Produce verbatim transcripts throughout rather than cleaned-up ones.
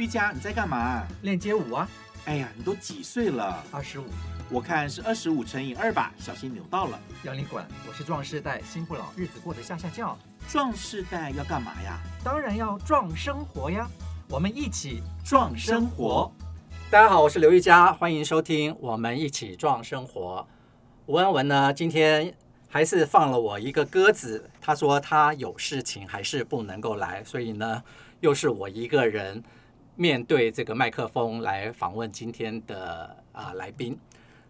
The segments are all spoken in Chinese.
瑜伽，你在干嘛？练街舞啊。哎呀，你都几岁了？二十五。我看是二十五乘以二吧，小心扭到了。要你管！我是壮世代，心不老，日子过得下下叫。壮世代要干嘛呀？当然要壮生活呀！我们一起壮生活。大家好，我是刘一佳，欢迎收听《我们一起壮生活》。吴安文呢，今天还是放了我一个鸽子，他说他有事情还是不能够来，所以呢，又是我一个人面对这个麦克风来访问今天的、呃、来宾。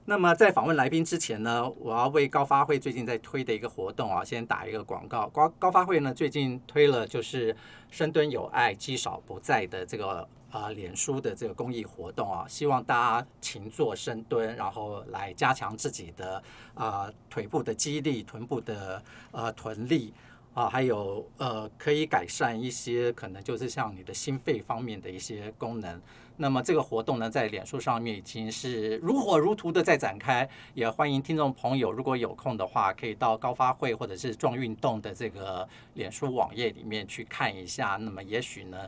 那么在访问来宾之前呢，我要为高发会最近在推的一个活动啊，先打一个广告。高高发会呢最近推了就是深蹲有爱，肌少不在的这个呃脸书的这个公益活动啊，希望大家勤做深蹲，然后来加强自己的啊、呃、腿部的肌力、臀部的呃臀力啊，还有呃可以改善一些可能就是像你的心肺方面的一些功能。那么这个活动呢，在脸书上面已经是如火如荼的在展开，也欢迎听众朋友如果有空的话，可以到高发会或者是壮运动的这个脸书网页里面去看一下。那么也许呢，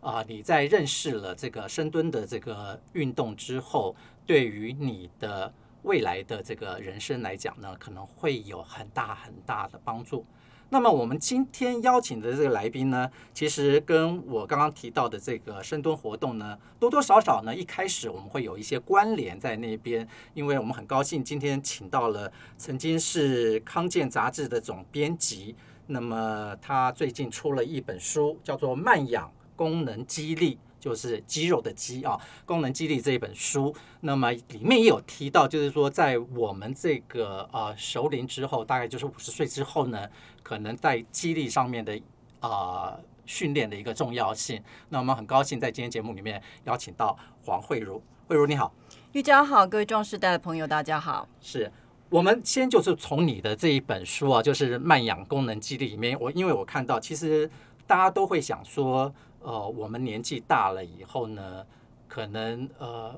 啊、呃，你在认识了这个深蹲的这个运动之后，对于你的未来的这个人生来讲呢，可能会有很大很大的帮助。那么我们今天邀请的这个来宾呢，其实跟我刚刚提到的这个深蹲活动呢，多多少少呢，一开始我们会有一些关联在那边，因为我们很高兴今天请到了曾经是康健杂志的总编辑，那么他最近出了一本书，叫做《慢养功能肌力》，就是肌肉的肌啊，功能肌力这一本书，那么里面也有提到，就是说在我们这个呃熟龄之后，大概就是五十岁之后呢，可能在肌力上面的呃训练的一个重要性。那我们很高兴在今天节目里面邀请到黄惠如，惠如你好，玉佳好，各位壮世代的朋友大家好，是。我们先就是从你的这一本书啊，就是《慢养功能肌力》里面，我因为我看到其实大家都会想说。呃，我们年纪大了以后呢，可能呃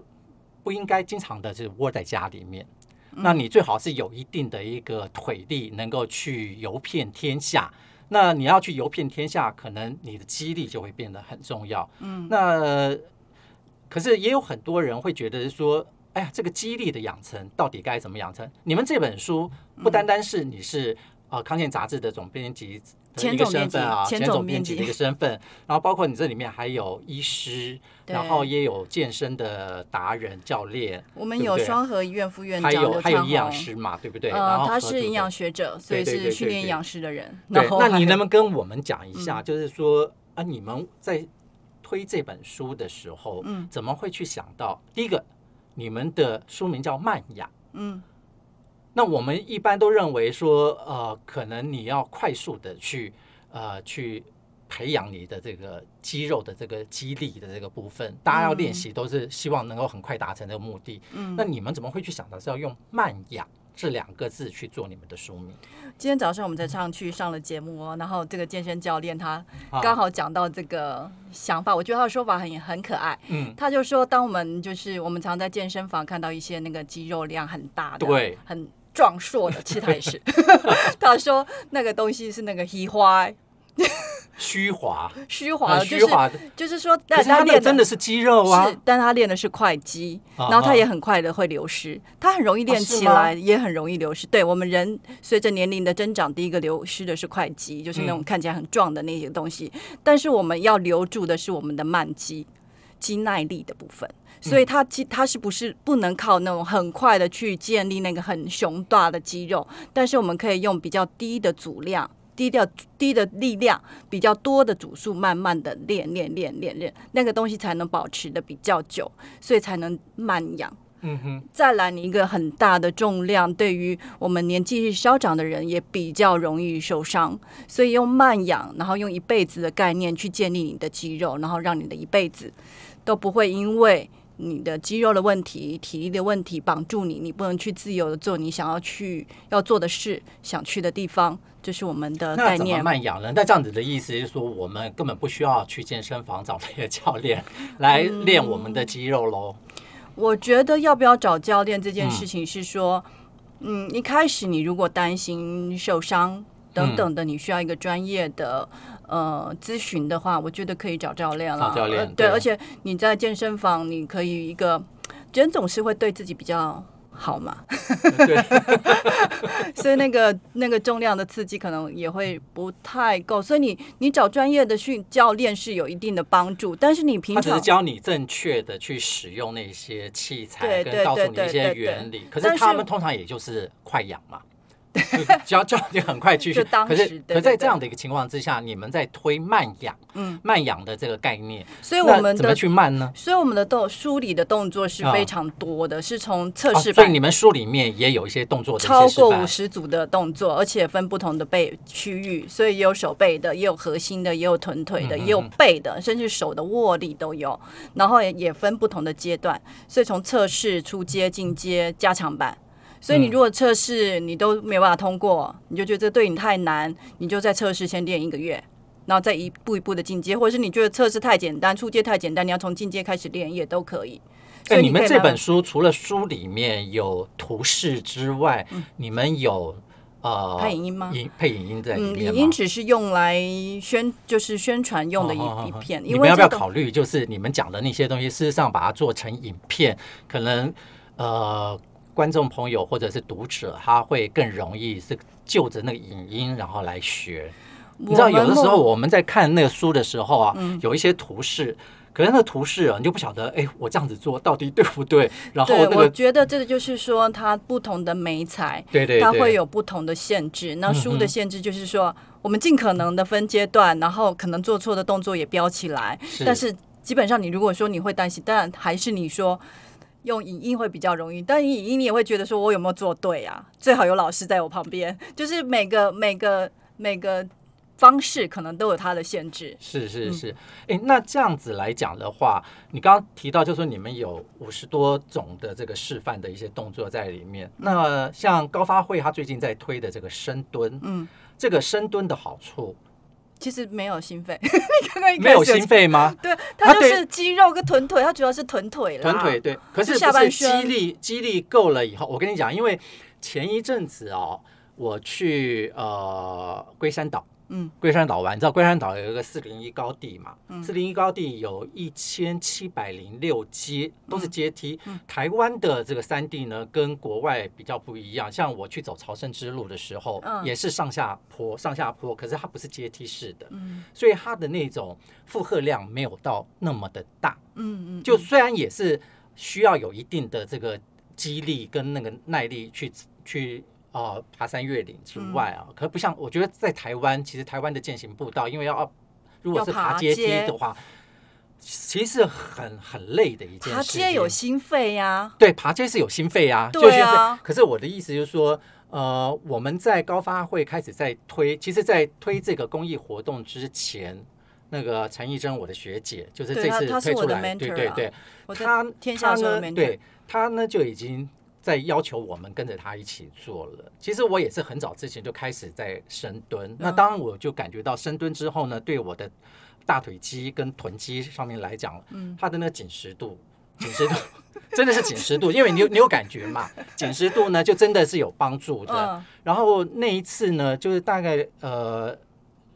不应该经常的就窝在家里面、嗯。那你最好是有一定的一个腿力，能够去游遍天下。那你要去游遍天下，可能你的肌力就会变得很重要。嗯，那可是也有很多人会觉得说，哎呀，这个肌力的养成到底该怎么养成？你们这本书不单单是你是。嗯啊，康健杂志的总编辑的一个身份啊，前总编辑的一个身份，然后包括你这里面还有医师，然后也有健身的达人教练，我们有双和医院副院长，还有还有营养师嘛，对不对？呃，他是营养学者，所以是训练营养师的人。对，那你能不能跟我们讲一下，就是说啊，你们在推这本书的时候，嗯，怎么会去想到第一个，你们的书名叫《慢养》，嗯。那我们一般都认为说，呃，可能你要快速的去，呃，去培养你的这个肌肉的这个肌力的这个部分，大家要练习都是希望能够很快达成这个目的。嗯，那你们怎么会去想到是要用慢养这两个字去做你们的书名？今天早上我们在上去上了节目哦，然后这个健身教练他刚好讲到这个想法，我觉得他的说法很很可爱。嗯，他就说，当我们就是我们常在健身房看到一些那个肌肉量很大的，对，很。壮硕的，其实他也是。他说那个东西是那个虚华，虚华，虚华，就是就是说，但他练的真的是肌肉啊，是，但他练的是快肌，然后他也很快的会流失，他很容易练起来，也很容易流失。对，我们人随着年龄的增长，第一个流失的是快肌，就是那种看起来很壮的那些东西，但是我们要留住的是我们的慢肌。肌耐力的部分，所以 它, 它是不是不能靠那种很快的去建立那个很雄大的肌肉，但是我们可以用比较低的阻量、低的低的力量、比较多的组数，慢慢的练练练练练，那个东西才能保持的比较久，所以才能慢养。嗯哼，再来你一个很大的重量，对于我们年纪稍长的人也比较容易受伤，所以用慢养，然后用一辈子的概念去建立你的肌肉，然后让你的一辈子都不会因为你的肌肉的问题、体力的问题绑住你，你不能去自由的做你想要去要做的事、想去的地方，这是我们的概念。那怎么慢养呢？那这样子的意思就是说，我们根本不需要去健身房找那个教练来练我们的肌肉咯。嗯，我觉得要不要找教练这件事情是说，嗯，一开始你如果担心受伤等等的，你需要一个专业的呃咨询的话，我觉得可以找教练了。找教练、呃、对, 对，而且你在健身房你可以一个人总是会对自己比较好嘛对所以那个那个重量的刺激可能也会不太够，所以你你找专业的训教练是有一定的帮助，但是你平常他只是教你正确的去使用那些器材，跟告诉你一些原理，可是他们通常也就是快养嘛，教教你很快继续，可是可是在这样的一个情况之下，你们在推慢养，嗯，慢养的这个概念，所以我们的怎么去慢呢？所以我们的动梳理的动作是非常多的，哦、是从测试版、哦，所以你们书里面也有一些动作的一些示范，超过五十组的动作，而且分不同的背区域，所以也有手背的，也有核心的，也有臀腿的，嗯嗯嗯，也有背的，甚至手的握力都有，然后也分不同的阶段，所以从测试、初阶、进阶、加强版。所以你如果测试你都没办法通过，你就觉得这对你太难，你就在测试先练一个月，然后再一步一步的进阶，或者是你觉得测试太简单，初阶太简单，你要从进阶开始练也都可以。所以 你, 可以、欸、你们这本书除了书里面有图示之外、嗯、你们有呃配影音吗？配影音在里面吗？嗯，影音只是用来宣就是宣传用的一、哦、一片。因为你们要不要考虑就是你们讲的那些东西事实上把它做成影片，可能呃观众朋友或者是读者他会更容易是就着那个影音然后来学。你知道有的时候我们在看那个书的时候啊，有一些图示，可是那个图示啊你就不晓得哎，我这样子做到底对不对，然后、那个、对，我觉得这就是说它不同的媒材，对对对，它会有不同的限制。那书的限制就是说我们尽可能的分阶段，然后可能做错的动作也标起来，是但是基本上你如果说你会担心，但还是你说用影音会比较容易，但影音你也会觉得说我有没有做对啊，最好有老师在我旁边，就是每个每个每个方式可能都有它的限制。是是是、嗯、那这样子来讲的话，你刚刚提到就是说你们有五十多种的这个示范的一些动作在里面，那像高发会他最近在推的这个深蹲、嗯、这个深蹲的好处其实没有心肺没有心肺吗？对，它就是肌肉跟臀腿，它主要是臀腿啦，臀腿，对，可是不是肌力肌力够了以后，我跟你讲，因为前一阵子哦，我去呃龟山岛，嗯，龟山岛玩，你知道龟山岛有一个四零一高地嘛，四零一高地有一千七百零六阶，都是阶梯、嗯嗯。台湾的这个山地呢，跟国外比较不一样。像我去走朝圣之路的时候，嗯、也是上下坡，上下坡，可是它不是阶梯式的，嗯、所以它的那种负荷量没有到那么的大。嗯嗯，就虽然也是需要有一定的这个肌力跟那个耐力去去。哦，爬山越岭之外啊，嗯、可不像我觉得在台湾，其实台湾的健行步道，因为要如果是爬阶梯的话，其实很很累的一件事情。爬阶有心肺呀、啊，对，爬阶是有心肺呀、啊，对啊。可是我的意思就是说，呃，我们在高发会开始在推，其实，在推这个公益活动之前。那个陈义珍，我的学姐，就是这次推出来， 对, 对对对，她天下所有的 mentor， 对，她呢就已经。在要求我们跟着他一起做了。其实我也是很早之前就开始在深蹲，那当然我就感觉到深蹲之后呢，对我的大腿肌跟臀肌上面来讲，它的那个紧实度，紧实度真的是紧实度，因为你有你有感觉嘛，紧实度呢就真的是有帮助的。然后那一次呢，就是大概呃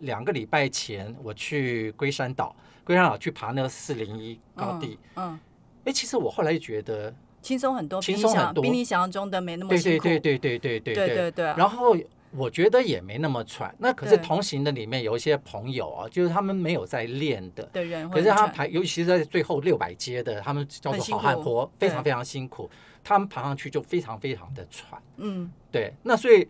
两个礼拜前，我去龟山岛，龟山岛去爬那个四零一高地，嗯，哎，其实我后来觉得。轻松很多，比你想象中的没那么辛苦。对对对对对对对 对, 对, 对、啊。然后我觉得也没那么喘。那可是同行的里面有一些朋友啊，就是他们没有在练的，对人可是他排，尤其是在最后六百阶的，他们叫做好汉坡，非常非常辛苦。他们爬上去就非常非常的喘。嗯，对。那所以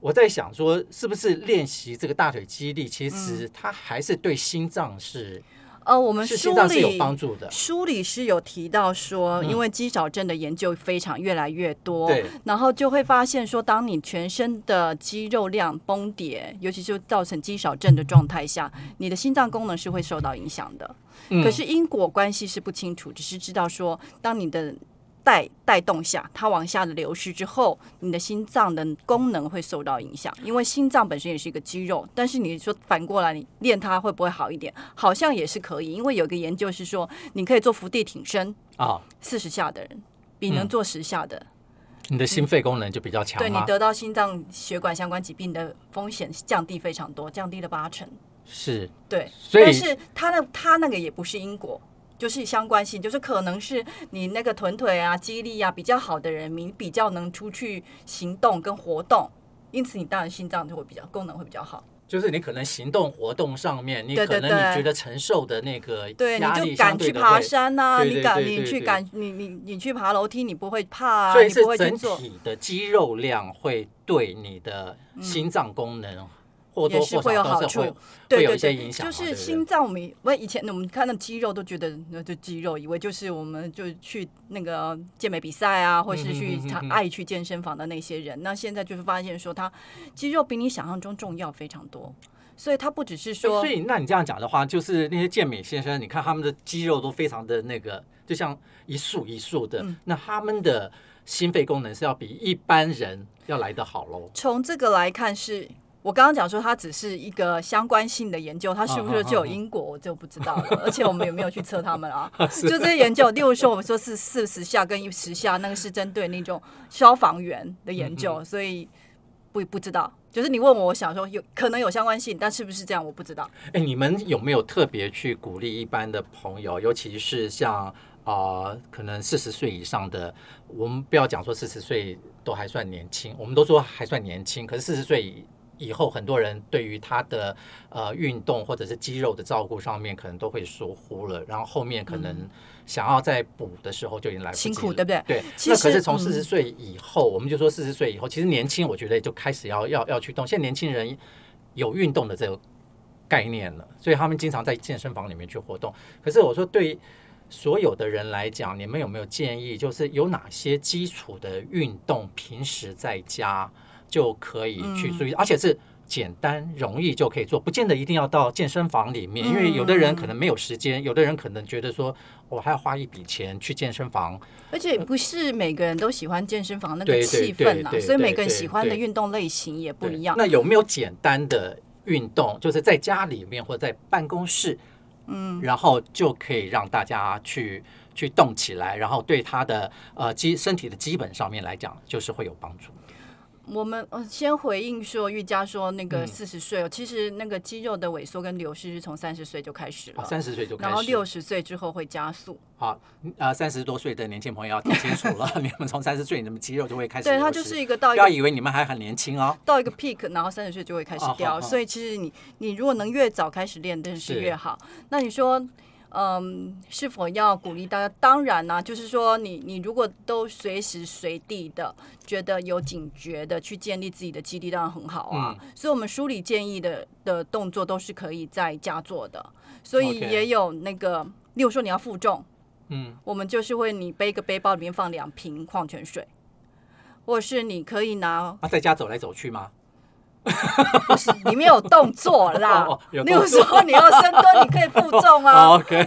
我在想说，是不是练习这个大腿肌力，其实它还是对心脏是。呃，我们书里有帮助的，书里是有提到说，因为肌少症的研究非常越来越多、嗯，然后就会发现说，当你全身的肌肉量崩跌，尤其是造成肌少症的状态下，你的心脏功能是会受到影响的。嗯、可是因果关系是不清楚，只是知道说，当你的带带动下，它往下的流失之后，你的心脏的功能会受到影响，因为心脏本身也是一个肌肉，但是你说反过来你练它会不会好一点？好像也是可以，因为有一个研究是说，你可以做伏地挺身啊，四十下的人比能做十下的。嗯你的心肺功能就比较强、嗯，对你得到心脏血管相关疾病的风险降低非常多，降低了八成。是，对，所以但是他 那, 他那个也不是因果，就是相关性，就是可能是你那个臀腿啊肌力啊比较好的人，你比较能出去行动跟活动，因此你当然心脏就会比较功能会比较好，就是你可能行动活动上面，你可能你觉得承受的那个压力相对的会，对，你就敢去爬山啊，你敢你去敢你你你去爬楼梯，你不会怕啊，所以是整体的肌肉量会对你的心脏功能或多或少都是会会有一些影响，就是心脏，我们以前我们看到肌肉都觉得那就肌肉，以为就是我们就去那个健美比赛啊，或是去爱去健身房的那些人，那现在就是发现说他肌肉比你想象中重要非常多，所以他不只是说，所以那你这样讲的话，就是那些健美先生，你看他们的肌肉都非常的那个，就像一束一束的，那他们的心肺功能是要比一般人要来得好咯。从这个来看是。我刚刚讲说它只是一个相关性的研究，它是不是就有因果我就不知道了，而且我们也没有去测它们啊就这些研究，例如说我们说是四十下跟十下，那个是针对那种消防员的研究，嗯嗯，所以 不, 不知道，就是你问我，我想说有可能有相关性，但是不是这样我不知道。哎，你们有没有特别去鼓励一般的朋友，尤其是像呃，可能四十岁以上的，我们不要讲说四十岁都还算年轻，我们都说还算年轻，可是四十岁以后很多人对于他的、呃、运动或者是肌肉的照顾上面可能都会疏忽了，然后后面可能想要再补的时候就已经来不及了，辛苦，对不对？对，那可是从四十岁以后、嗯、我们就说四十岁以后其实年轻，我觉得就开始要要要去动，现在年轻人有运动的这个概念了，所以他们经常在健身房里面去活动。可是我说对所有的人来讲，你们有没有建议，就是有哪些基础的运动平时在家就可以去注意，而且是简单容易就可以做，不见得一定要到健身房里面，因为有的人可能没有时间，有的人可能觉得说我还要花一笔钱去健身房，而且不是每个人都喜欢健身房那个气氛啦，所以每个人喜欢的运动类型也不一样。那有没有简单的运动，就是在家里面或者在办公室，嗯，然后就可以让大家去去动起来，然后对他的、呃、身体的基本上面来讲就是会有帮助。我们先回应说，玉佳说那个四十岁、嗯，其实那个肌肉的萎缩跟流失是从三十岁就开始了，三十岁就开始，然后六十岁之后会加速。好，呃，三十多岁的年轻朋友要听清楚了，你们从三十岁，你们肌肉就会开始流失。对，它就是一个到一个，不要以为你们还很年轻哦，到一个 peak， 然后三十岁就会开始掉。哦、所以其实你你如果能越早开始练，真是越好。那你说？嗯，是否要鼓励大家？当然啦、啊，就是说你你如果都随时随地的觉得有警觉的去建立自己的肌力，当然很好啊。嗯、所以我们书里建议的的动作都是可以在家做的，所以也有那个， okay. 例如说你要负重，嗯，我们就是会你背一个背包里面放两瓶矿泉水，或者是你可以拿啊在家走来走去吗？不是，里面有动作啦。哦、有动作，例如说你要深蹲，你可以负重啊，哦 okay、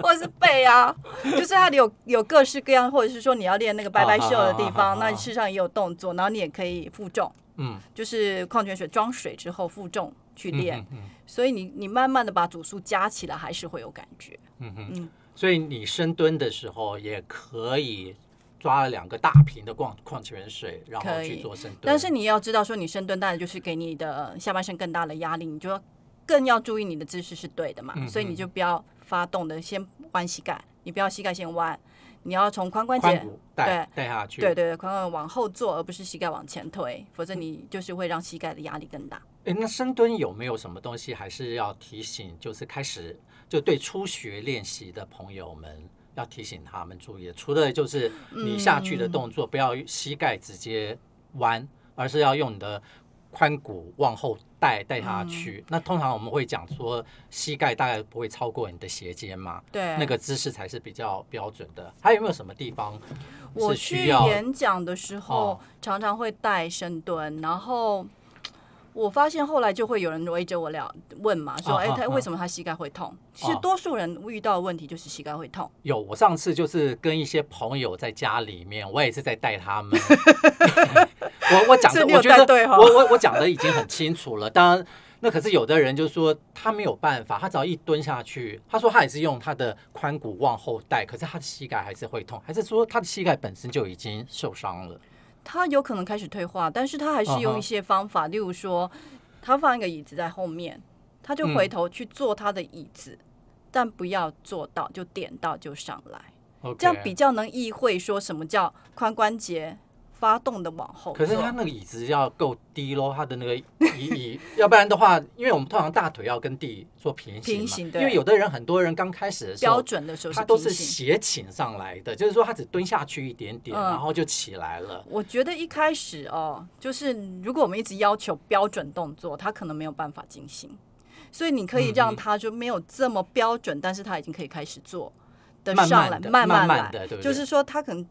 或者是背啊，就是它有有各式各样，或者是说你要练那个拜拜袖的地方，哦、那事实上也有动作，然后你也可以负重，嗯，就是矿泉水装水之后负重去练，嗯嗯嗯、所以你你慢慢的把组数加起来，还是会有感觉，嗯嗯，所以你深蹲的时候也可以。抓了两个大瓶的矿泉水，然后去做深蹲。但是你要知道，说你深蹲当然就是给你的下半身更大的压力，你就更要注意你的姿势是对的嘛。嗯、所以你就不要发动的先弯膝盖，你不要膝盖先弯，你要从髋关节带带下去，对对对，髋关节往后坐，而不是膝盖往前推，否则你就是会让膝盖的压力更大。哎，那深蹲有没有什么东西还是要提醒？就是开始就对初学练习的朋友们。要提醒他们注意，除了就是你下去的动作不要膝盖直接弯，嗯、而是要用你的髋骨往后带带下去。嗯、那通常我们会讲说膝盖大概不会超过你的斜肩嘛，对，那个姿势才是比较标准的。还有没有什么地方是需要？我去演讲的时候、哦、常常会带深蹲，然后我发现后来就会有人围着我聊问嘛，说哎、啊欸，他为什么他膝盖会痛？啊、其实多数人遇到的问题就是膝盖会痛。有，我上次就是跟一些朋友在家里面，我也是在带他们。我我讲的，我觉得我我我讲的已经很清楚了。当然，那可是有的人就说他没有办法，他只要一蹲下去，他说他也是用他的髋骨往后带，可是他的膝盖还是会痛，还是说他的膝盖本身就已经受伤了？他有可能开始退化，但是他还是用一些方法， uh-huh. 例如说，他放一个椅子在后面，他就回头去坐他的椅子、嗯、但不要坐到就点到就上来、okay. 这样比较能意会说什么叫髋关节发动的往后。可是他那个椅子要够低咯，他的那个椅要不然的话，因为我们通常大腿要跟地做平行嘛，平行的。因为有的人很多人刚开始的时候标准的时候是他都是斜倾上来的，就是说他只蹲下去一点点、嗯、然后就起来了。我觉得一开始哦，就是如果我们一直要求标准动作，他可能没有办法进行，所以你可以让他就没有这么标准、嗯、但是他已经可以开始做的上来，慢慢的慢慢来，慢慢的，对不对？就是说他可能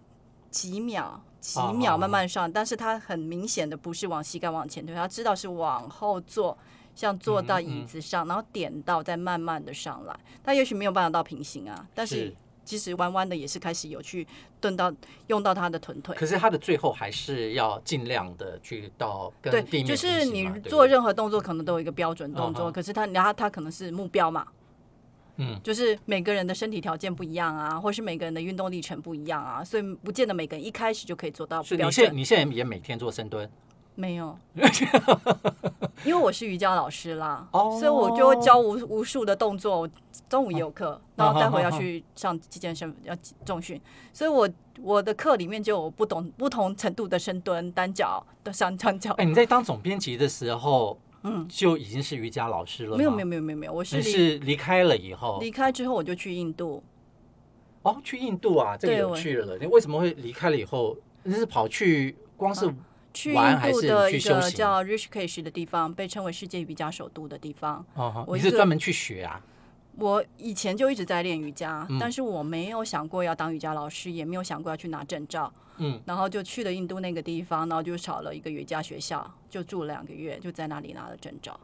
几秒几秒慢慢上、哦、但是他很明显的不是往膝盖往前推，他知道是往后坐，像坐到椅子上、嗯嗯、然后点到再慢慢的上来。他也许没有办法到平行啊，但是即使弯弯的也是开始有去蹲到用到他的臀腿。可是他的最后还是要尽量的去到跟地面平行嘛，对，就是你做任何动作可能都有一个标准动作、嗯、可是 他, 他, 他可能是目标嘛，嗯、就是每个人的身体条件不一样啊，或是每个人的运动历程不一样啊，所以不见得每个人一开始就可以做到标准。所以 你, 你现在也每天做深蹲？没有因为我是瑜伽老师啦、oh、所以我就会教 无, 无数的动作。我中午也有课、oh、然后待会要去上健身、oh、要重训，所以 我, 我的课里面就有不同, 不同程度的深蹲、单脚、上单脚、欸、你在当总编辑的时候嗯、就已经是瑜伽老师了吗？没有没有没有没有，我是离是离开了以后，离开之后我就去印度。哦，去印度啊，这个有趣了。你为什么会离开了以后？你是跑去光是玩、啊、还是去休息？去印度的一个叫 Rishikesh 的地方，被称为世界瑜伽首都的地方。哦，我你是专门去学啊？我以前就一直在练瑜伽、嗯，但是我没有想过要当瑜伽老师，也没有想过要去拿证照。嗯，然后就去了印度那个地方，然后就找了一个瑜伽学校，就住了两个月，就在那里拿了证照。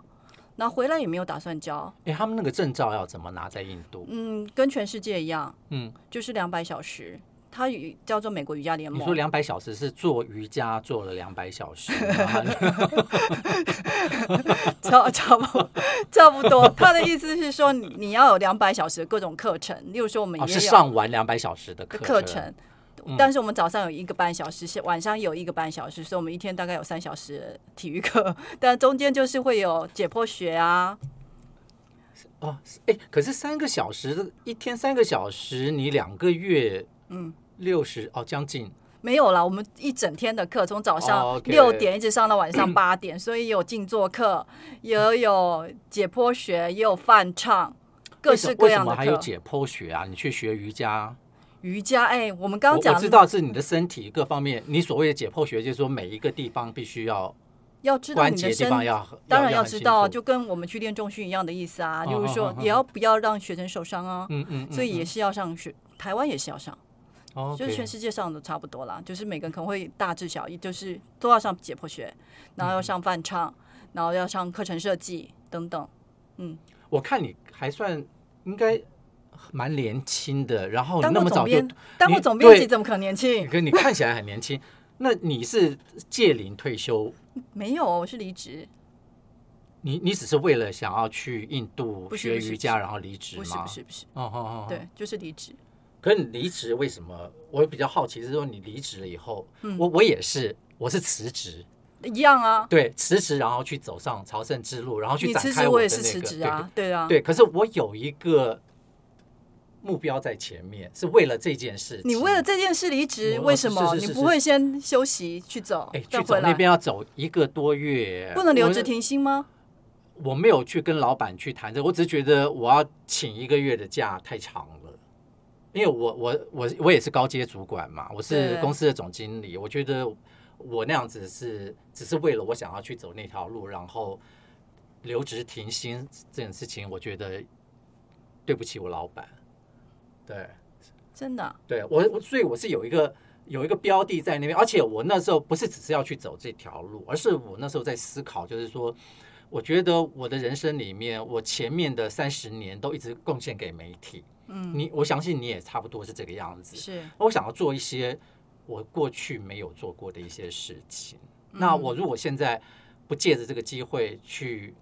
那回来也没有打算教。哎，他们那个证照要怎么拿？在印度？嗯，跟全世界一样，嗯，就是两百小时，它叫做美国瑜伽联盟。你说两百小时是做瑜伽做了两百小时？差差不多，差不多。他的意思是说，你要有两百小时的各种课程，例如说我们也有、哦、是上完两百小时的课程。课程但是我们早上有一个半小时，晚上有一个半小时，所以我们一天大概有三小时体育课，但中间就是会有解剖学啊。哦，哎，可是三个小时一天三个小时，你两个月，嗯，六十哦，将近。没有啦，我们一整天的课从早上六点一直上到晚上八点， okay. 所以有静坐课，也有解剖学，也有翻唱，各式各样的课。为什么还有解剖学啊？你去学瑜伽？瑜伽，哎、欸，我们刚刚讲，我知道是你的身体各方面，你所谓的解剖学就是说每一个地方必须要要知道你的身体，当然要知道，就跟我们去练重训一样的意思啊，就是说也要不要让学生受伤啊，嗯嗯嗯嗯、所以也是要上学，台湾也是要上，哦、就是全世界上都差不多啦，就是每个人可能会大致小异，就是都要上解剖学，然后要上翻唱，然后要上课程设计等等，嗯，我看你还算应该。蛮年轻的，然后你那么早就当过总编辑，怎么可能年轻？可你看起来很年轻。那你是届龄退休？没有，我是离职。你你只是为了想要去印度学瑜伽，然后离职吗？不是不是不是。哦哦哦，对，就是离职。可是你离职为什么？我比较好奇是说你离职了以后，嗯、我我也是，我是辞职。一样啊，对，辞职然后去走上朝圣之路，然后去展开我的那个。你辞职，我也是辞职啊，对啊。对，可是我有一个。目标在前面，是为了这件事情。你为了这件事离职，为什么？是是是是你不会先休息去走？哎，去走那边要走一个多月，不能留职停薪吗？我没有去跟老板去谈这，我只是觉得我要请一个月的假太长了，因为我我我我也是高阶主管嘛，我是公司的总经理，我觉得我那样子是只是为了我想要去走那条路，然后留职停薪这件事情，我觉得对不起我老板。对，真的、啊。对我，所以我是有一个有一个标的在那边，而且我那时候不是只是要去走这条路，而是我那时候在思考，就是说，我觉得我的人生里面，我前面的三十年都一直贡献给媒体。嗯，你我相信你也差不多是这个样子。是，我想要做一些我过去没有做过的一些事情。嗯、那我如果现在不借着这个机会去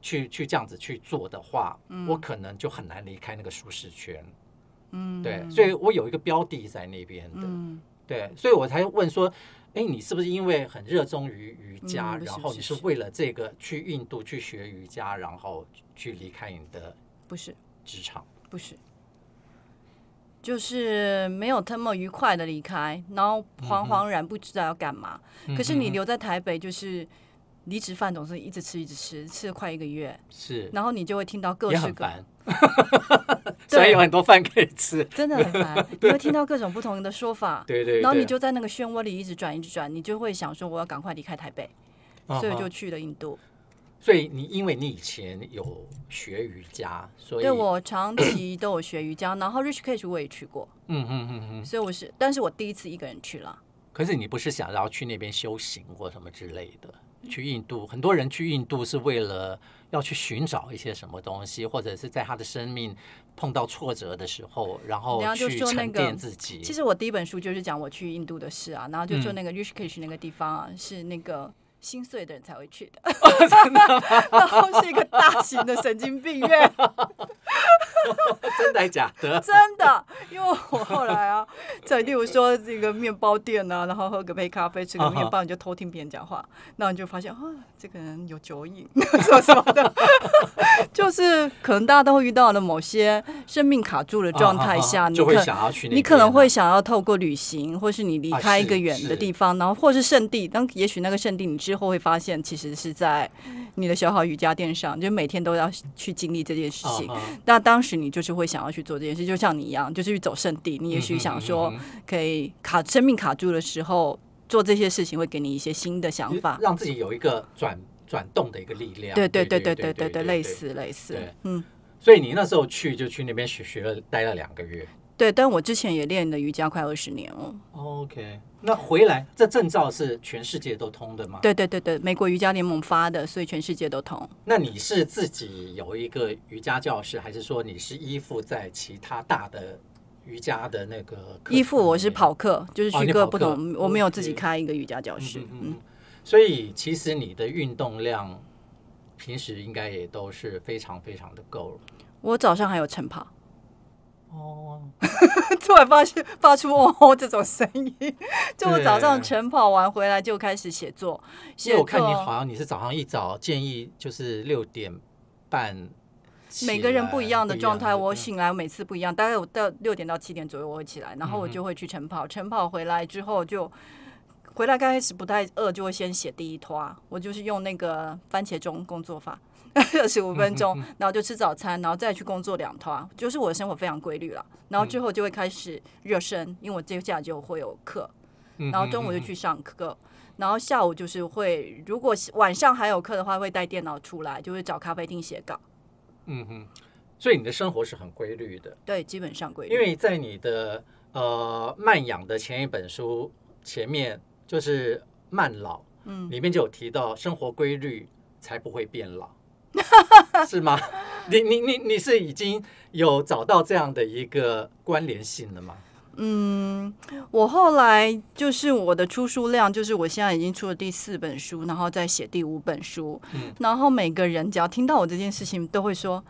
去去这样子去做的话、嗯，我可能就很难离开那个舒适圈。嗯，对，所以我有一个标的在那边的、嗯，对，所以我才问说，哎，你是不是因为很热衷于瑜伽、嗯、然后你是为了这个去印度去学瑜伽然后去离开你的职场？不是，就是没有那么愉快的离开，然后惶惶然不知道要干嘛、嗯、可是你留在台北就是离职饭总是一直吃一直吃，吃了快一个月，是，然后你就会听到各式各样，所以有很多饭可以吃，真的很烦，你会听到各种不同的说法，对对对，然后你就在那个漩涡里一直转一直转，你就会想说我要赶快离开台北、uh-huh. 所以就去了印度。所以你因为你以前有学瑜伽，所以对，我长期都有学瑜伽，然后 Rishikesh 我也去过，嗯嗯嗯嗯，所以我是，但是我第一次一个人去了。可是你不是想要去那边修行或什么之类的？去印度，很多人去印度是为了要去寻找一些什么东西，或者是在他的生命碰到挫折的时候，然后去沉淀自己、那个、其实我第一本书就是讲我去印度的事啊，然后就说那个 Rishikesh 那个地方啊、嗯、是那个心碎的人才会去的，然后是一个大型的神经病院。真的假的？真的，因为我后来啊，在例如说这个面包店啊，然后喝个杯咖啡，吃个面包，你就偷听别人讲话，然后你就发现啊，这个人有酒瘾，什么什么的，就是可能大家都会遇到的某些生命卡住的状态下，你可你可能会想要透过旅行，或是你离开一个远的地方，然后或是圣地，当也许那个圣地你之后会发现，其实是在你的小好瑜伽垫上，就每天都要去经历这件事情。那、uh-huh. 当时你就是会想要去做这件事，就像你一样，就是去走圣地。你也许想说，可以卡生命卡住的时候，做这些事情会给你一些新的想法，让自己有一个转转动的一个力量。对对对对对对对，类似类似。嗯，所以你那时候去就去那边学学了，待了两个月。对，但我之前也练了瑜伽快二十年了。OK， 那回来这证照是全世界都通的吗？对对对对，美国瑜伽联盟发的，所以全世界都通。那你是自己有一个瑜伽教室，还是说你是依附在其他大的瑜伽的那个课？依附，我是跑课，就是去各不同、哦，我没有自己开一个瑜伽教室。嗯嗯嗯、所以其实你的运动量平时应该也都是非常非常的够了。我早上还有晨跑。哦、oh. 突然发现发出哦、oh, 这种声音，就我早上晨跑完回来就开始写作。因为我看你好像你是早上一早建议就是六点半，每个人不一样的状态，我醒来每次不一样，大概我到六点到七点左右我会起来，然后我就会去晨跑，晨跑回来之后就回来，刚开始不太饿就会先写第一拖，我就是用那个番茄钟工作法二十五分钟，然后就吃早餐，然后再去工作两趟，就是我的生活非常规律了。然后之后就会开始热身，因为我接下来就会有课，然后中午就去上课，然后下午就是会，如果晚上还有课的话，会带电脑出来，就会找咖啡厅写稿。嗯哼，所以你的生活是很规律的。对，基本上规律。因为在你的呃慢养的前一本书前面就是慢老，嗯，里面就有提到生活规律才不会变老。是吗？你你你你是已经有找到这样的一个关联性了吗？嗯，我后来就是我的出书量，就是我现在已经出了第四本书，然后再写第五本书、嗯、然后每个人只要听到我这件事情都会说，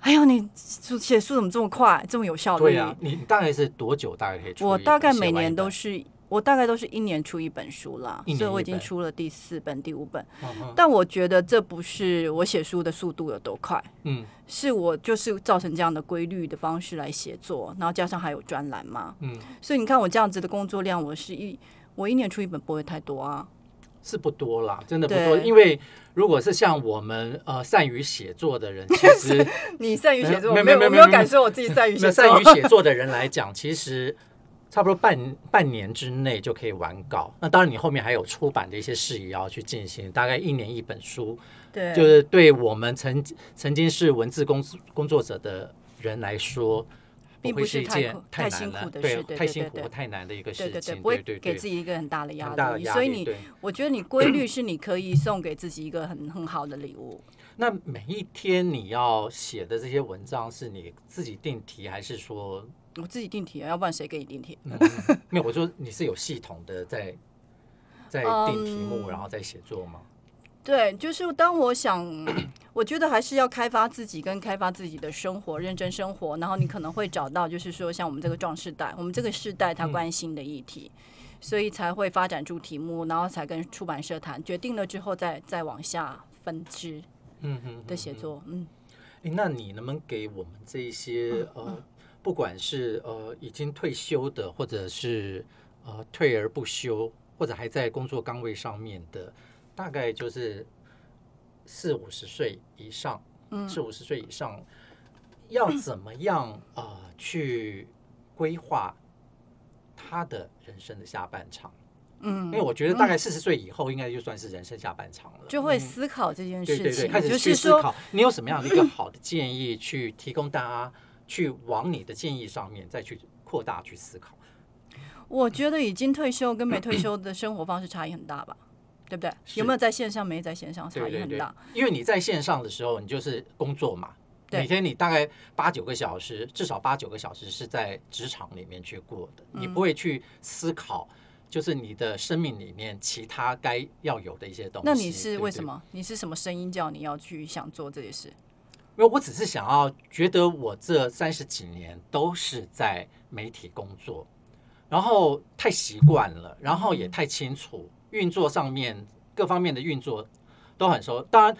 哎呦，你写书怎么这么快，这么有效率？对啊，你大概是多久大概可以出？我大概每年都是我大概都是一年出一本书啦，一年一本，所以我已经出了第四本、第五本。Uh-huh. 但我觉得这不是我写书的速度有多快，嗯，是我就是造成这样的规律的方式来写作，然后加上还有专栏嘛，嗯，所以你看我这样子的工作量，我是一我一年出一本不会太多啊，是不多啦，真的不多，因为。如果是像我们呃善于写作的人，其实你善于写作，没没没没有敢说我自己善于写作。善于写作的人来讲，其实。差不多 半, 半年之内就可以完稿，那当然你后面还有出版的一些事宜要去进行，大概一年一本书，对，就是对我们 曾, 曾经是文字工工作者的人来说，并不是一件太辛苦的事，太辛苦太难的一个事情，对对对，不会给自己一个很大的压力，所以你我觉得你规律是你可以送给自己一个 很, 很好的礼物。那每一天你要写的这些文章是你自己定题，还是说？我自己定题啊，要不然谁给你定题？嗯、没有，我说你是有系统的在在定题目，嗯、然后在写作吗？对，就是当我想，我觉得还是要开发自己，跟开发自己的生活，认真生活，然后你可能会找到，就是说像我们这个壮世代，我们这个世代他关心的议题。嗯所以才会发展出题目，然后才跟出版社谈，决定了之后再再往下分支的写作。嗯嗯，那你能不能给我们这一些、嗯呃、不管是、呃、已经退休的，或者是、呃、退而不休，或者还在工作岗位上面的，大概就是四五十岁以上，嗯，四五十岁以上要怎么样啊、呃、去规划他的人生的下半场？嗯，因为我觉得大概四十岁以后，应该就算是人生下半场了，就会思考这件事情。嗯、对对对，开始去思考，就是、你有什么样的一个好的建议，去提供大家去往你的建议上面再去扩大去思考。我觉得已经退休跟没退休的生活方式差异很大吧，对不对？有没有在线上，没在线上，差异很大。对对对，因为你在线上的时候，你就是工作嘛。每天你大概八九个小时，至少八九个小时是在职场里面去过的，你不会去思考就是你的生命里面其他该要有的一些东西。那你是为什么？对对，你是什么声音叫你要去想做这些事？因为我只是想要觉得我这三十几年都是在媒体工作，然后太习惯了，然后也太清楚运作上面各方面的运作都很熟。当然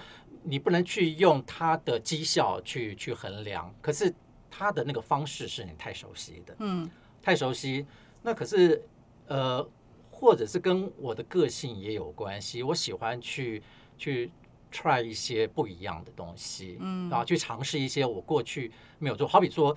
你不能去用它的绩效 去, 去衡量，可是它的那个方式是你太熟悉的，嗯，太熟悉。那可是呃，或者是跟我的个性也有关系，我喜欢去去 try 一些不一样的东西，嗯，然后去尝试一些我过去没有做。好比说，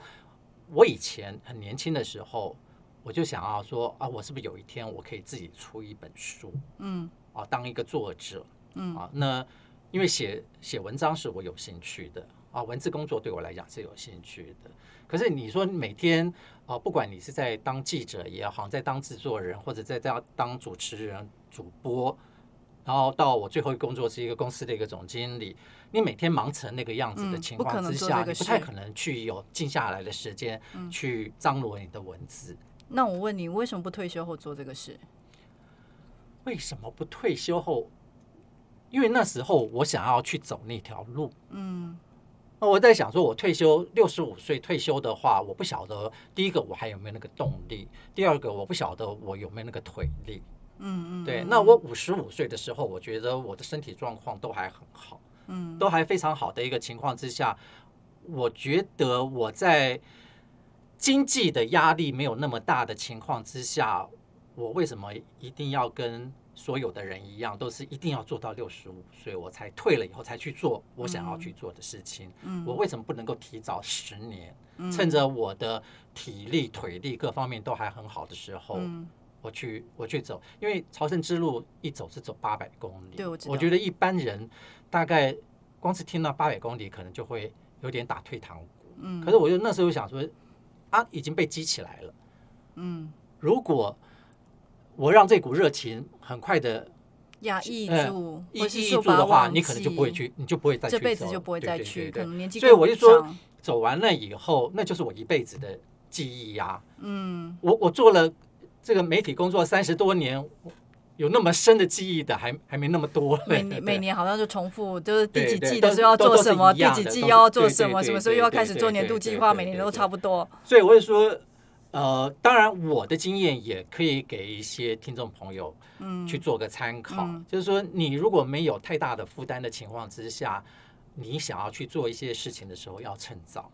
我以前很年轻的时候，我就想要说啊，我是不是有一天我可以自己出一本书，嗯，啊，当一个作者，嗯，啊，那。因为 写, 写文章是我有兴趣的、啊、文字工作对我来讲是有兴趣的。可是你说每天、啊、不管你是在当记者也好，在当制作人，或者在当主持人、主播，然后到我最后工作是一个公司的一个总经理，你每天忙成那个样子的情况之下、嗯、不你不太可能去有静下来的时间去张罗你的文字、嗯、那我问你，为什么不退休后做这个事？为什么不退休后？因为那时候我想要去走那条路，嗯，我在想说我退休六十五岁退休的话，我不晓得第一个我还有没有那个动力，第二个我不晓得我有没有那个腿力，嗯嗯，对。那我五十五岁的时候，我觉得我的身体状况都还很好，嗯，都还非常好的一个情况之下，我觉得我在经济的压力没有那么大的情况之下，我为什么一定要跟所有的人一样，都是一定要做到六十五岁我才退了以后才去做我想要去做的事情、嗯、我为什么不能够提早十年、嗯、趁着我的体力腿力各方面都还很好的时候、嗯、我去我去走。因为朝圣之路一走是走八百公里，对， 我, 我觉得一般人大概光是听到八百公里可能就会有点打退堂鼓、嗯、可是我就那时候想说啊，已经被激起来了，嗯，如果我让这股热情很快的压抑住，抑抑住的话，你可能就不会去，你就不会再去走，这辈子就不会再去，可能年纪更长。所以我就说，走完了以后，那就是我一辈子的记忆啊。嗯，我我做了这个媒体工作三十多年，有那么深的记忆的还还没那么多。每年每年好像就重复，就是第几季的时候要做什么，第几季要做什么，什么时候又要开始做年度计划，每年都差不多。所以我就说。呃，当然我的经验也可以给一些听众朋友去做个参考、嗯嗯、就是说你如果没有太大的负担的情况之下，你想要去做一些事情的时候要趁早，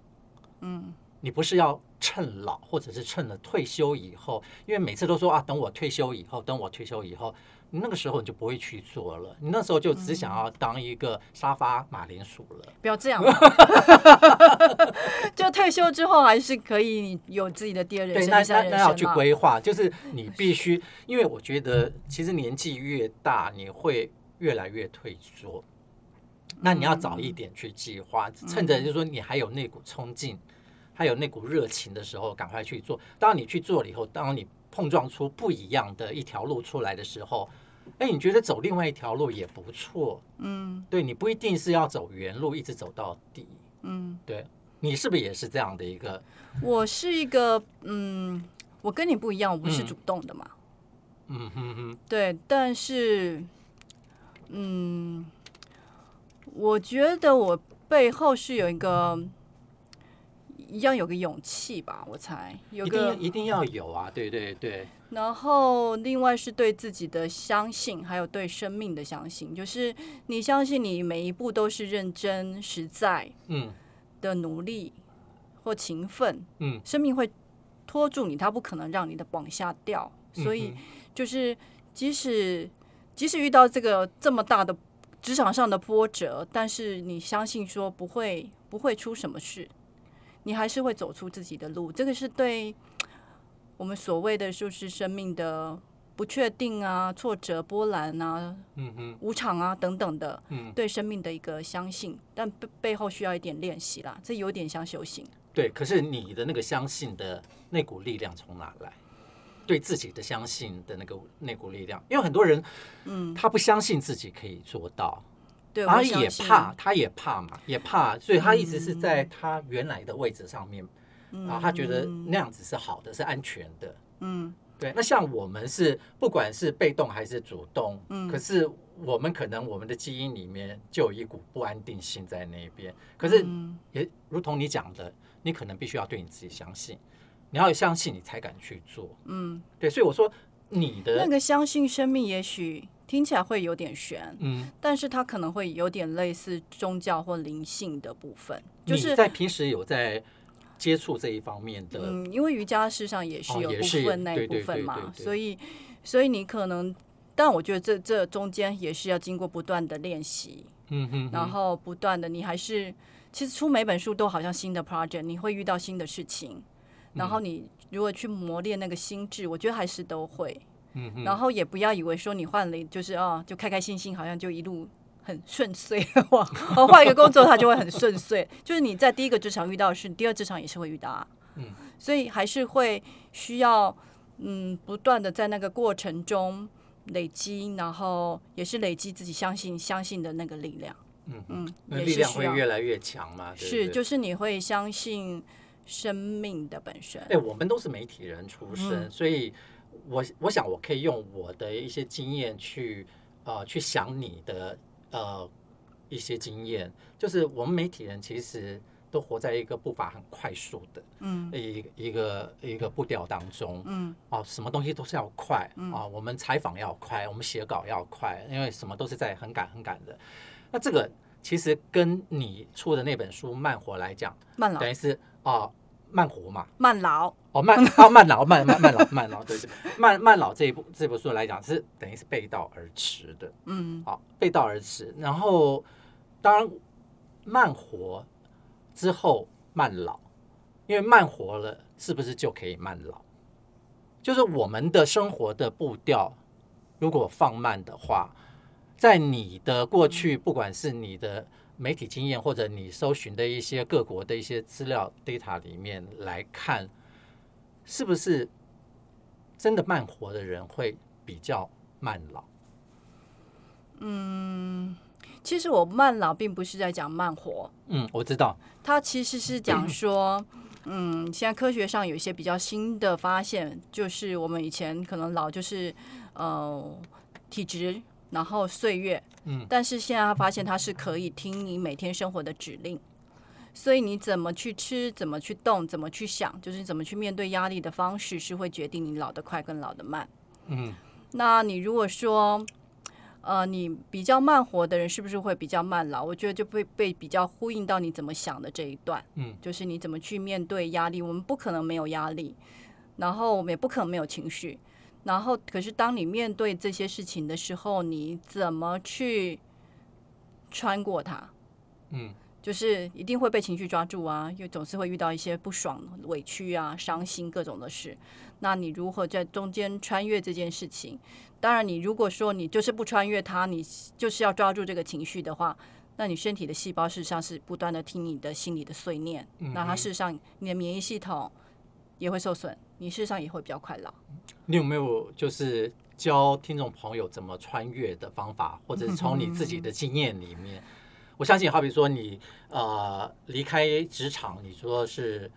嗯，你不是要趁老或者是趁了退休以后，因为每次都说啊，等我退休以后等我退休以后，你那个时候你就不会去做了，你那时候就只想要当一个沙发马铃薯了、嗯、不要这样就退休之后还是可以有自己的第二人生、第三人生，那要去规划，就是你必须，因为我觉得其实年纪越大你会越来越退缩，那你要早一点去计划、嗯、趁着就是说你还有那股冲劲还有那股热情的时候赶快去做。当你去做了以后，当你碰撞出不一样的一条路出来的时候，哎，你觉得走另外一条路也不错，嗯，对，你不一定是要走原路一直走到底，嗯，对，你是不是也是这样的一个？我是一个，嗯，我跟你不一样，我不是主动的嘛，嗯哼哼，对，但是，嗯，我觉得我背后是有一个一样有个勇气吧，我猜有个一定, 一定要有啊，对对对。然后另外是对自己的相信，还有对生命的相信，就是你相信你每一步都是认真实在的努力或勤奋，嗯，生命会拖住你，它不可能让你的往下掉，嗯，所以就是即使即使遇到这个这么大的职场上的波折，但是你相信说不会不会出什么事，你还是会走出自己的路。这个是对我们所谓的就是生命的不确定啊、挫折、波澜啊、嗯哼、无常啊等等的，嗯，对生命的一个相信，但背后需要一点练习啦，这有点像修行。对，可是你的那个相信的那股力量从哪来？对自己的相信的那个那股力量，因为很多人，嗯，他不相信自己可以做到，对，他也怕，他也怕嘛，也怕，所以他一直是在他原来的位置上面，嗯，然后他觉得那样子是好的，是安全的，嗯，对。那像我们是不管是被动还是主动，嗯，可是我们可能我们的基因里面就有一股不安定性在那边，可是也如同你讲的，你可能必须要对你自己相信。你要相信你才敢去做，嗯，对，所以我说你的那个相信生命也许听起来会有点悬，嗯，但是它可能会有点类似宗教或灵性的部分，就是你在平时有在接触这一方面的，嗯，因为瑜伽事实上也是有部分那一部分嘛，哦，对对对对对对，所以所以你可能，但我觉得这这中间也是要经过不断的练习，嗯哼哼，然后不断的你还是其实出每本书都好像新的 project， 你会遇到新的事情。然后你如果去磨练那个心智，我觉得还是都会，嗯，然后也不要以为说你换了就是啊，就开开心心好像就一路很顺遂的话，哦，换一个工作它就会很顺遂，就是你在第一个职场遇到的事，第二职场也是会遇到，啊，嗯，所以还是会需要，嗯，不断的在那个过程中累积，然后也是累积自己相信相信的那个力量，嗯嗯，那力量会越来越强嘛，对对，是，就是你会相信生命的本身。欸，我们都是媒体人出身，嗯，所以 我, 我想我可以用我的一些经验去，呃、去想你的，呃、一些经验，就是我们媒体人其实都活在一个步伐很快速的，嗯，一, 个 一, 个一个步调当中，嗯啊，什么东西都是要快，嗯啊，我们采访要快，我们写稿要快，因为什么都是在很赶很赶的。那这个其实跟你出的那本书慢活来讲，慢老等于是哦，慢活嘛，慢劳哦，慢哦，慢劳，慢慢慢劳，慢劳，对对，慢慢劳这一部这部书来讲是等于是背道而驰的，嗯，好，哦，背道而驰。然后当然慢活之后慢劳，因为慢活了，是不是就可以慢劳？就是我们的生活的步调如果放慢的话，在你的过去，不管是你的媒体经验或者你搜寻的一些各国的一些资料 data 里面来看，是不是真的慢活的人会比较慢老？嗯，其实我慢老并不是在讲慢活，嗯，我知道，它其实是讲说，嗯，现在科学上有一些比较新的发现，就是我们以前可能老就是呃体质，然后岁月，嗯，但是现在他发现他是可以听你每天生活的指令，所以你怎么去吃，怎么去动，怎么去想，就是怎么去面对压力的方式，是会决定你老得快跟老得慢。嗯，那你如果说，呃，你比较慢活的人是不是会比较慢老？我觉得就会被比较呼应到你怎么想的这一段，嗯，就是你怎么去面对压力。我们不可能没有压力，然后我们也不可能没有情绪。然后可是当你面对这些事情的时候，你怎么去穿过它，嗯，就是一定会被情绪抓住啊，因为总是会遇到一些不爽、委屈啊、伤心各种的事，那你如何在中间穿越这件事情？当然你如果说你就是不穿越它，你就是要抓住这个情绪的话，那你身体的细胞事实上是不断的听你的心理的碎念，嗯，那它事实上你的免疫系统也会受损，你事实上也会比较快老。你有没有就是教听众朋友怎么穿越的方法，或者是从你自己的经验里面？我相信好比说你呃离开职场，你说是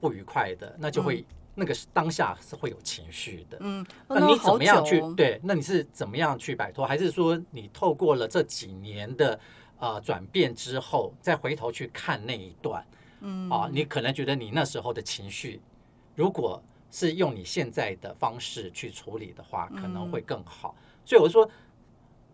不愉快的，那就会，嗯，那个当下是会有情绪的，嗯，那你怎么样去，哦，对，那你是怎么样去摆脱？还是说你透过了这几年的呃转变之后，再回头去看那一段，嗯啊，你可能觉得你那时候的情绪，如果是用你现在的方式去处理的话，可能会更好。嗯、所以我说，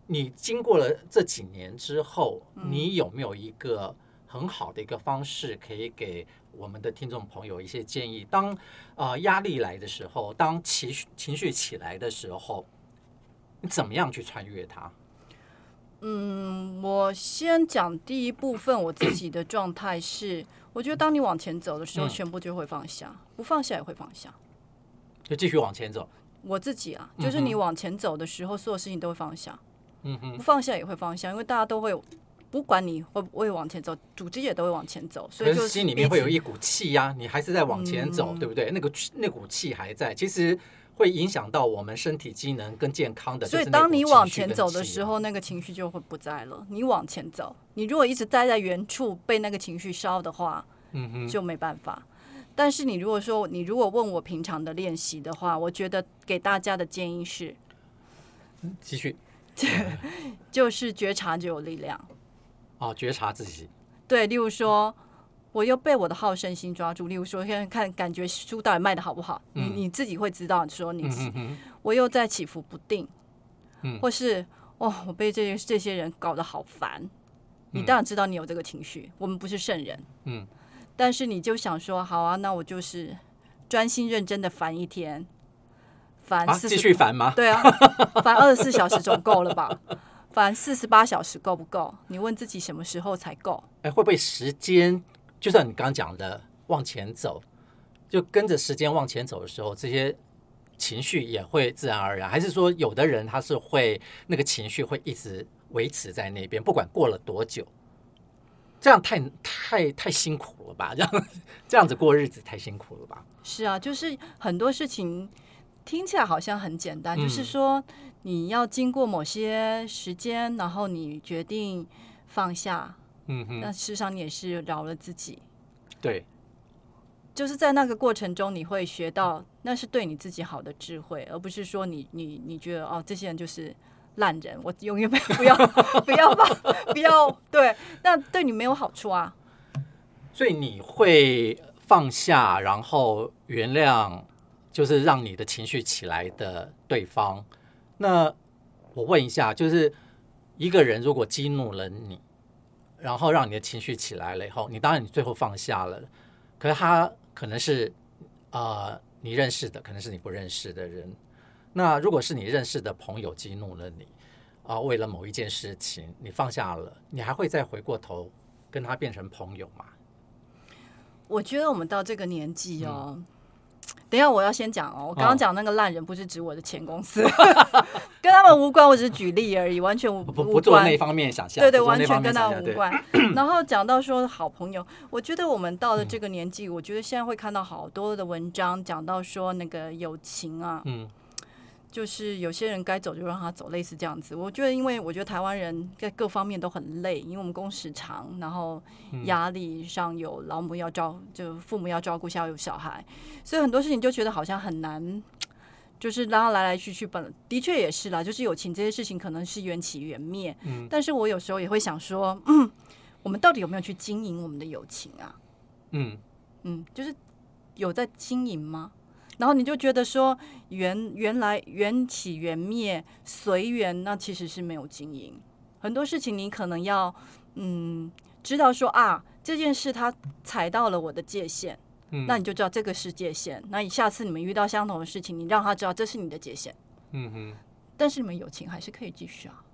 你经过了这几年之后，你有没有一个很好的一个方式可以给我们的听众朋友一些建议？当呃压力来的时候，当情绪情绪起来的时候，你怎么样去穿越它？嗯，我先讲第一部分，我自己的状态是，我觉得当你往前走的时候，全部就会放下，嗯、不放下也会放下，就继续往前走。我自己啊，就是你往前走的时候，嗯、所有事情都会放下，嗯哼，不放下也会放下，因为大家都会。不管你会不会往前走，组织也都会往前走，所以就是心里面会有一股气呀、啊，你还是在往前走，嗯、对不对？那个那股气还在，其实会影响到我们身体机能跟健康的。所以当你往前走的时候，那个情绪就会不在了。你往前走，你如果一直待在原处，被那个情绪烧的话，嗯哼，就没办法。但是你如果说你如果问我平常的练习的话，我觉得给大家的建议是，嗯、继续，就是觉察就有力量。哦，觉察自己。对，例如说，我又被我的好胜心抓住。例如说，现在看感觉书到底卖的好不好，嗯、你你自己会知道。说你，嗯、哼哼我又在起伏不定，嗯、或是哦，我被这这些人搞得好烦。你当然知道你有这个情绪，嗯、我们不是圣人，嗯，但是你就想说，好啊，那我就是专心认真的烦一天，烦四十、啊、继续烦吗？对啊，烦二十四小时总够了吧？反正四十八小时够不够？你问自己什么时候才够？哎，会不会时间就像你刚刚讲的往前走，就跟着时间往前走的时候，这些情绪也会自然而然？还是说有的人他是会那个情绪会一直维持在那边，不管过了多久？这样太太太辛苦了吧？这样这样子过日子太辛苦了吧？是啊，就是很多事情听起来好像很简单，嗯、就是说。你要经过某些时间，然后你决定放下，嗯哼，那事实上你也是饶了自己。对，就是在那个过程中，你会学到那是对你自己好的智慧，而不是说你你你觉得哦，这些人就是烂人，我永远不要不要吧，不要，对，那对你没有好处啊。所以你会放下，然后原谅，就是让你的情绪起来的对方。那我问一下，就是一个人如果激怒了你，然后让你的情绪起来了以后，你当然你最后放下了，可是他可能是呃你认识的，可能是你不认识的人。那如果是你认识的朋友激怒了你，啊、呃，为了某一件事情你放下了，你还会再回过头跟他变成朋友吗？我觉得我们到这个年纪哦。嗯等一下，我要先讲哦。我刚刚讲那个烂人，不是指我的前公司，哦、跟他们无关，我只是举例而已，完全无不不做那方面想象。对对，完全跟他们无关。然后讲到说好朋友，我觉得我们到了这个年纪，嗯、我觉得现在会看到好多的文章讲到说那个友情啊，嗯，就是有些人该走就让他走，类似这样子。我觉得，因为我觉得台湾人在各方面都很累，因为我们工时长，然后压力上有老母要照，就父母要照顾，下有小孩，所以很多事情就觉得好像很难，就是让他来来去去。本的确也是啦，就是友情这些事情可能是缘起缘灭，嗯、但是我有时候也会想说，嗯，我们到底有没有去经营我们的友情啊？嗯嗯，就是有在经营吗？然后你就觉得说原原来缘起缘灭随缘，那其实是没有经营。很多事情你可能要嗯知道说啊，这件事它踩到了我的界限，嗯、那你就知道这个是界限。那你下次你们遇到相同的事情，你让他知道这是你的界限。嗯哼。但是你们友情还是可以继续啊。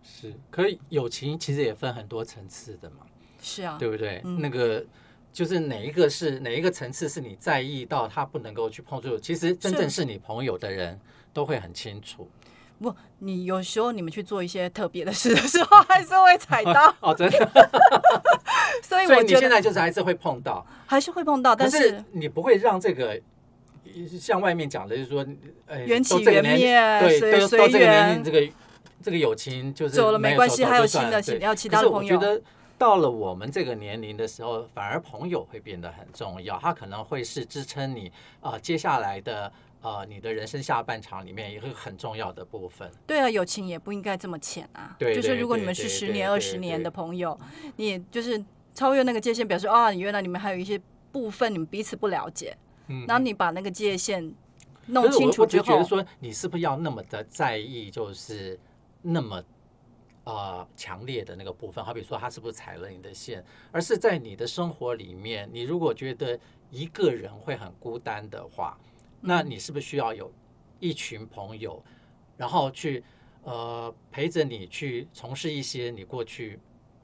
是，可是友情其实也分很多层次的嘛。是啊，对不对？嗯、那个。就是哪一个是哪一个层次是你在意到他不能够去碰触，其实真正是你朋友的人都会很清楚。不，你有时候你们去做一些特别的事的时候，还是会踩到。哦，真的。所以我觉得，所以你现在就是还是会碰到，还是会碰到，但是你不会让这个像外面讲的，就是说，哎，缘起缘灭，对，随随缘。到这个年龄，这个这个友情就是走了没关系，还有新的要其他的朋友。到了我们这个年龄的时候，反而朋友会变得很重要，他可能会是支撑你啊、呃、接下来的呃你的人生下半场里面也会很重要的部分。对啊，友情也不应该这么浅啊。对，就是如果你们是十年二十年的朋友，你就是超越那个界限，表示啊，原来你们还有一些部分你们彼此不了解，嗯，然后你把那个界限弄清楚之后，我就觉得说，你是不是要那么的在意，就是那么呃强烈的那个部分？好比说，他是不是踩了你的线？而是在你的生活里面，你如果觉得一个人会很孤单的话，那你是不是需要有一群朋友，然后去呃陪着你去从事一些你过去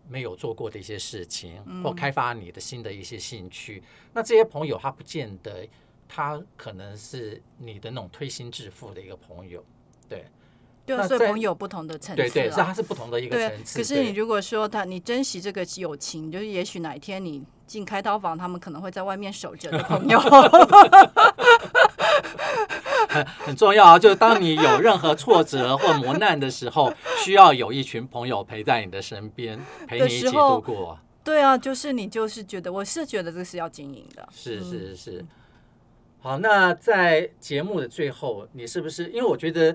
没有做过的一些事情，或开发你的新的一些兴趣，嗯，那这些朋友他不见得他可能是你的那种推心置腹的一个朋友，对对，所以朋友不同的层次，对对，所以他是不同的一个层次。可是你如果说他你珍惜这个友情，就是也许哪一天你进开刀房，他们可能会在外面守着的朋友很, 很重要啊，就是当你有任何挫折或磨难的时候，需要有一群朋友陪在你的身边，陪你一起度过。对啊，就是你就是觉得，我是觉得这是要经营的。是是是。嗯，好，那在节目的最后，你是不是因为我觉得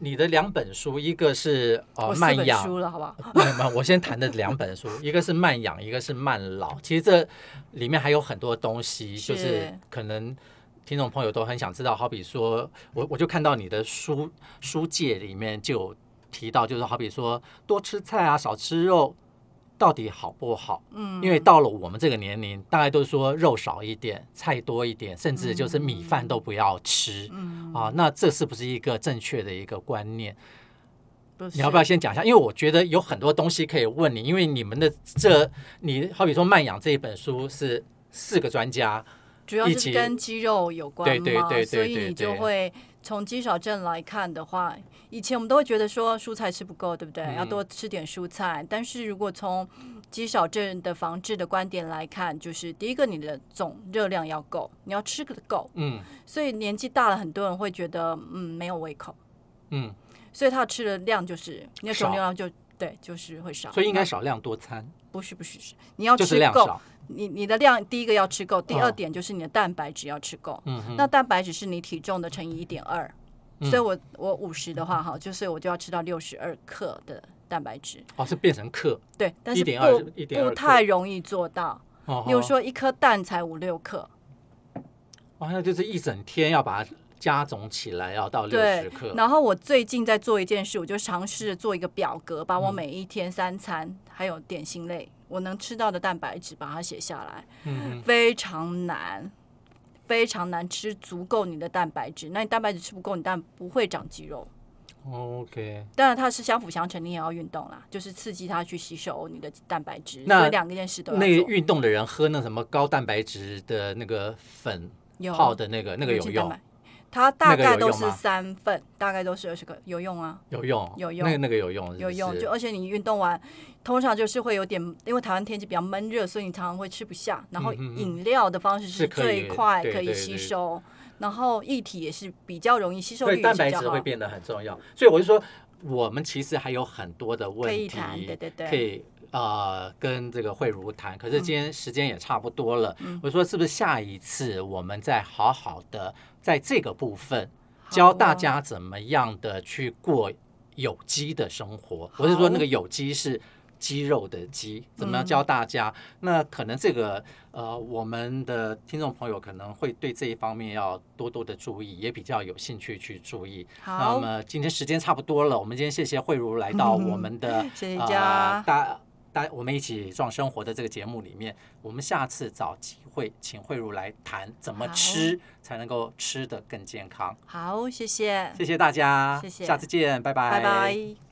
你的两本书，一个是呃慢养书了，好不好？嗯，我先谈的两本书，一个是慢养，一个是慢老。其实这里面还有很多东西，就是可能听众朋友都很想知道。好比说，我我就看到你的书书界里面就有提到，就是好比说多吃菜啊，少吃肉，到底好不好？嗯，因为到了我们这个年龄，大概都说肉少一点，菜多一点，甚至就是米饭都不要吃。嗯，啊，那这是不是一个正确的一个观念？你要不要先讲一下？因为我觉得有很多东西可以问你，因为你们的这，你好比说《慢养》这一本书是四个专家。主要是跟肌肉有关嘛，对对对对对对，所以你就会从肌少症来看的话，以前我们都会觉得说蔬菜吃不够，对不对？嗯，要多吃点蔬菜。但是如果从肌少症的防治的观点来看，就是第一个，你的总热量要够，你要吃够。嗯，所以年纪大了，很多人会觉得嗯没有胃口。嗯，所以他吃的量就是你的总热量就对，就是会少。所以应该少量多餐。不是不是，你要吃够。就是量少，你, 你的量第一个要吃够，第二点就是你的蛋白质要吃够，哦，那蛋白质是你体重的乘以 一点二，嗯，所以我我五十的话，就所以我就要吃到六十二克的蛋白质。哦，是变成克。对，但是 不, 一点二, 一点二 不太容易做到，哦，比如说一颗蛋才五六克，哦，那就是一整天要把它加总起来要到六十克。对，然后我最近在做一件事，我就尝试做一个表格，把我每一天三餐，嗯，还有点心类我能吃到的蛋白质把它写下来。嗯，非常难，非常难吃足够你的蛋白质。那你蛋白质吃不够，你当然不会长肌肉。OK， 当然它是相辅相成，你也要运动啦，就是刺激它去吸收你的蛋白质。那所以两件事都要做。那个运动的人喝那什么高蛋白质的那个粉泡的那个，有那个有用？它大概都是三份，那个，大概都是二十个，有用啊，有用，有用，那个那个有用是不是，有用。就而且你运动完，通常就是会有点，因为台湾天气比较闷热，所以你常常会吃不下。然后饮料的方式是最快可以吸收，嗯嗯，对对对对，然后液体也是比较容易吸收率比较好，所以蛋白质会变得很重要。所以我就说，我们其实还有很多的问题可以谈，对对对，可以呃跟这个惠如谈。可是今天时间也差不多了，嗯，我说是不是下一次我们再好好的，在这个部分教大家怎么样的去过有机的生活，我是说那个有机是肌肉的肌，怎么样教大家，嗯，那可能这个呃，我们的听众朋友可能会对这一方面要多多的注意，也比较有兴趣去注意。好，那么今天时间差不多了，我们今天谢谢惠如来到我们的，嗯，谢谢大家，呃我们一起壮生活的这个节目里面，我们下次找机会请惠如来谈怎么吃才能够吃得更健康。好，谢谢，谢谢大家，谢谢，下次见，拜拜，拜拜。